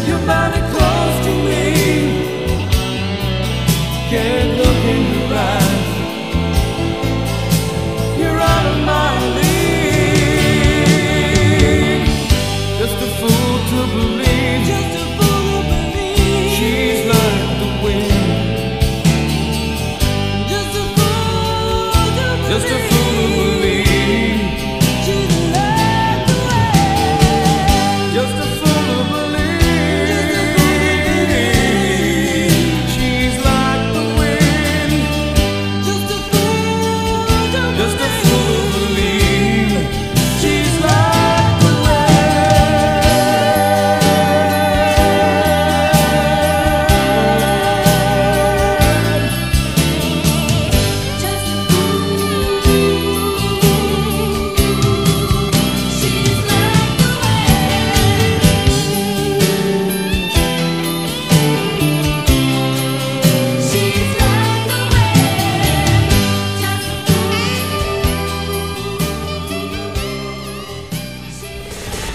your body close to me. Can't look in your eyes. You're out of my league. Just a fool to believe. Just a fool to believe. She's like the wind. Just a fool to believe. Just a fool to believe. She's like the wind. Just a fool to believe.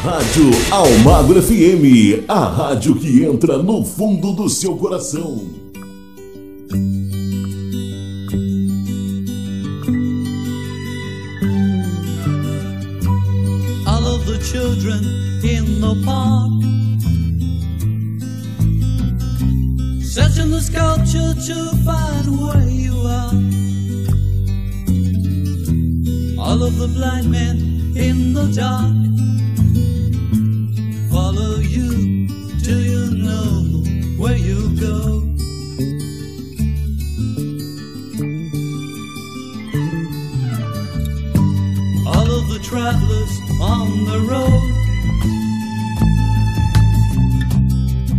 Rádio Almagro F M, a rádio que entra no fundo do seu coração. All of the children in the park, searching the sculpture to find where you are. All of the blind men in the dark, follow you, do you know where you go? All of the travelers on the road,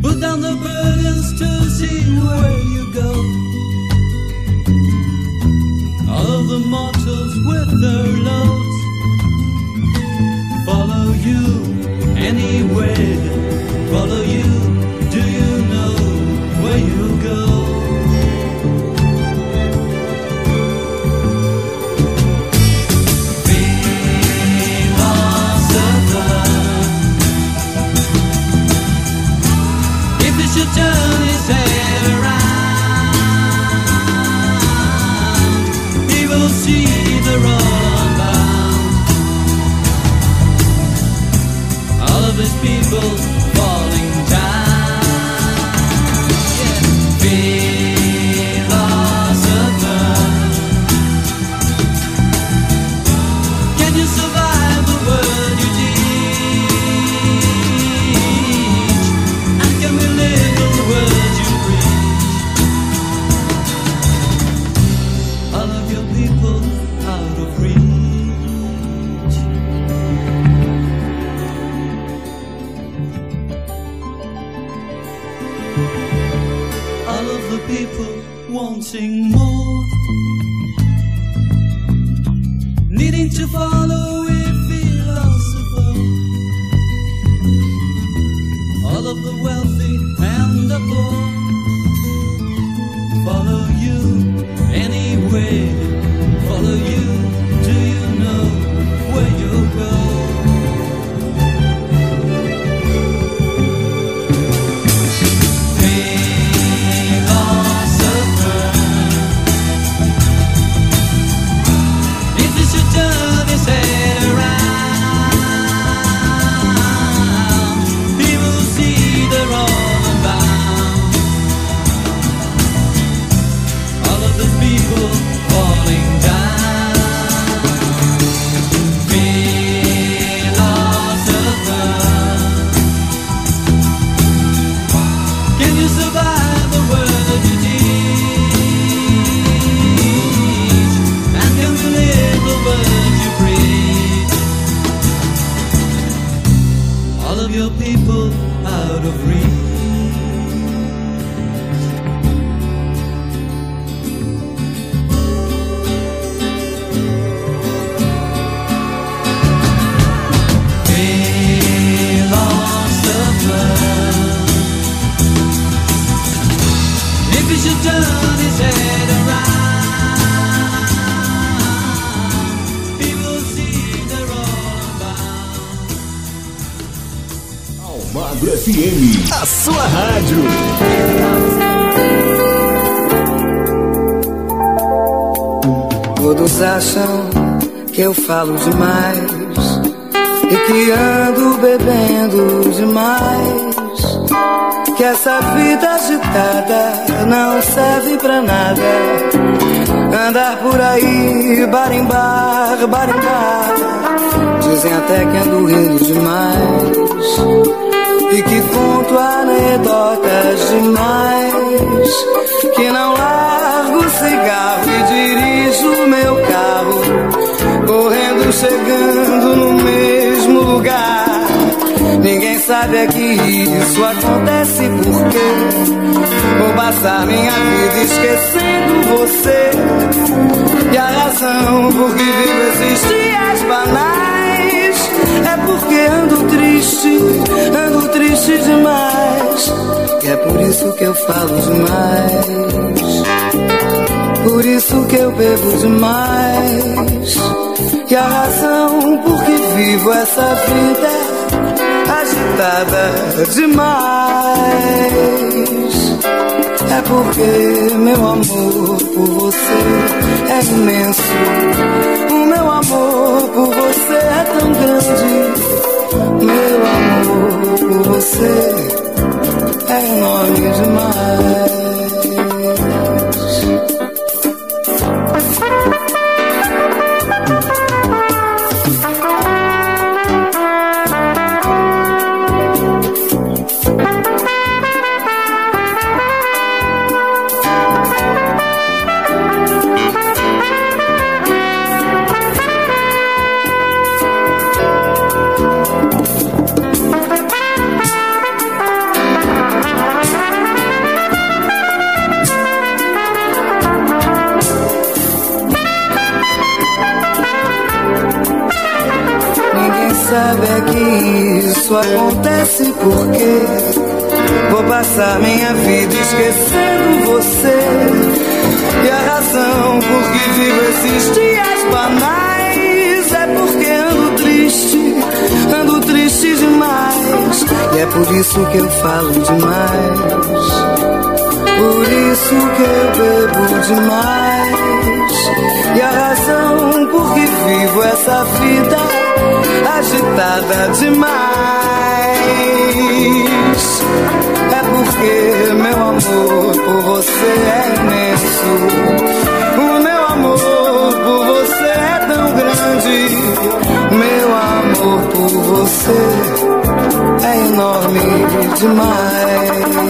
put down the burdens to see where you go. All of the mortals with their loads, follow you. Anyway, follow you, do you know where you go? Philosopher, if you should turn his head around, he will see the wrong. There's people falling down. Yeah. Philosopher, can you survive the world you teach? And can we live in the world you preach? All of your people out of reach. People wanting more, needing to follow a philosopher. All of the wealthy and the poor, follow you anyway. Follow you, do you know where you go? Your people out of reach. Almagro F M, a sua rádio. Todos acham que eu falo demais e que ando bebendo demais, que essa vida agitada não serve pra nada. Andar por aí, bar em bar, bar em bar, dizem até que ando rindo demais e que conto anedotas demais, que não largo o cigarro e dirijo meu carro, correndo, chegando no mesmo lugar. Ninguém sabe é que isso acontece porque vou passar minha vida esquecendo você, e a razão por que vivo esses dias banais é porque ando triste, ando triste demais, e é por isso que eu falo demais, por isso que eu bebo demais, e a razão por que vivo essa vida agitada demais é porque meu amor por você é imenso, o meu amor por você é tão grande. Meu amor por você é enorme demais. Isso acontece porque vou passar minha vida esquecendo você, e a razão por que vivo esses dias banais é porque ando triste, ando triste demais, e é por isso que eu falo demais, por isso que eu bebo demais, e a razão por que vivo essa vida agitada demais é porque meu amor por você é imenso, o meu amor por você é tão grande, meu amor por você é enorme demais.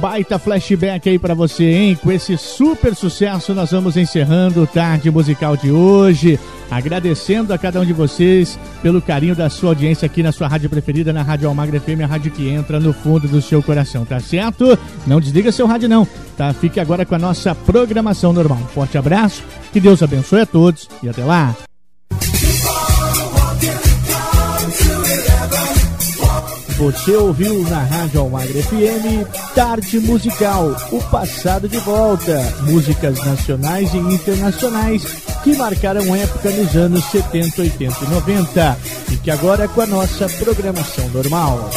Baita flashback aí pra você, hein? Com esse super sucesso nós vamos encerrando o Tarde Musical de hoje, agradecendo a cada um de vocês pelo carinho da sua audiência aqui na sua rádio preferida, na Rádio Almagro F M, a rádio que entra no fundo do seu coração, tá certo? Não desliga seu rádio não, tá? Fique agora com a nossa programação normal. Um forte abraço, que Deus abençoe a todos e até lá! Você ouviu na Rádio Almagro F M, Tarde Musical, o passado de volta. Músicas nacionais e internacionais que marcaram época nos anos setenta, oitenta e noventa. Fique agora com a nossa programação normal.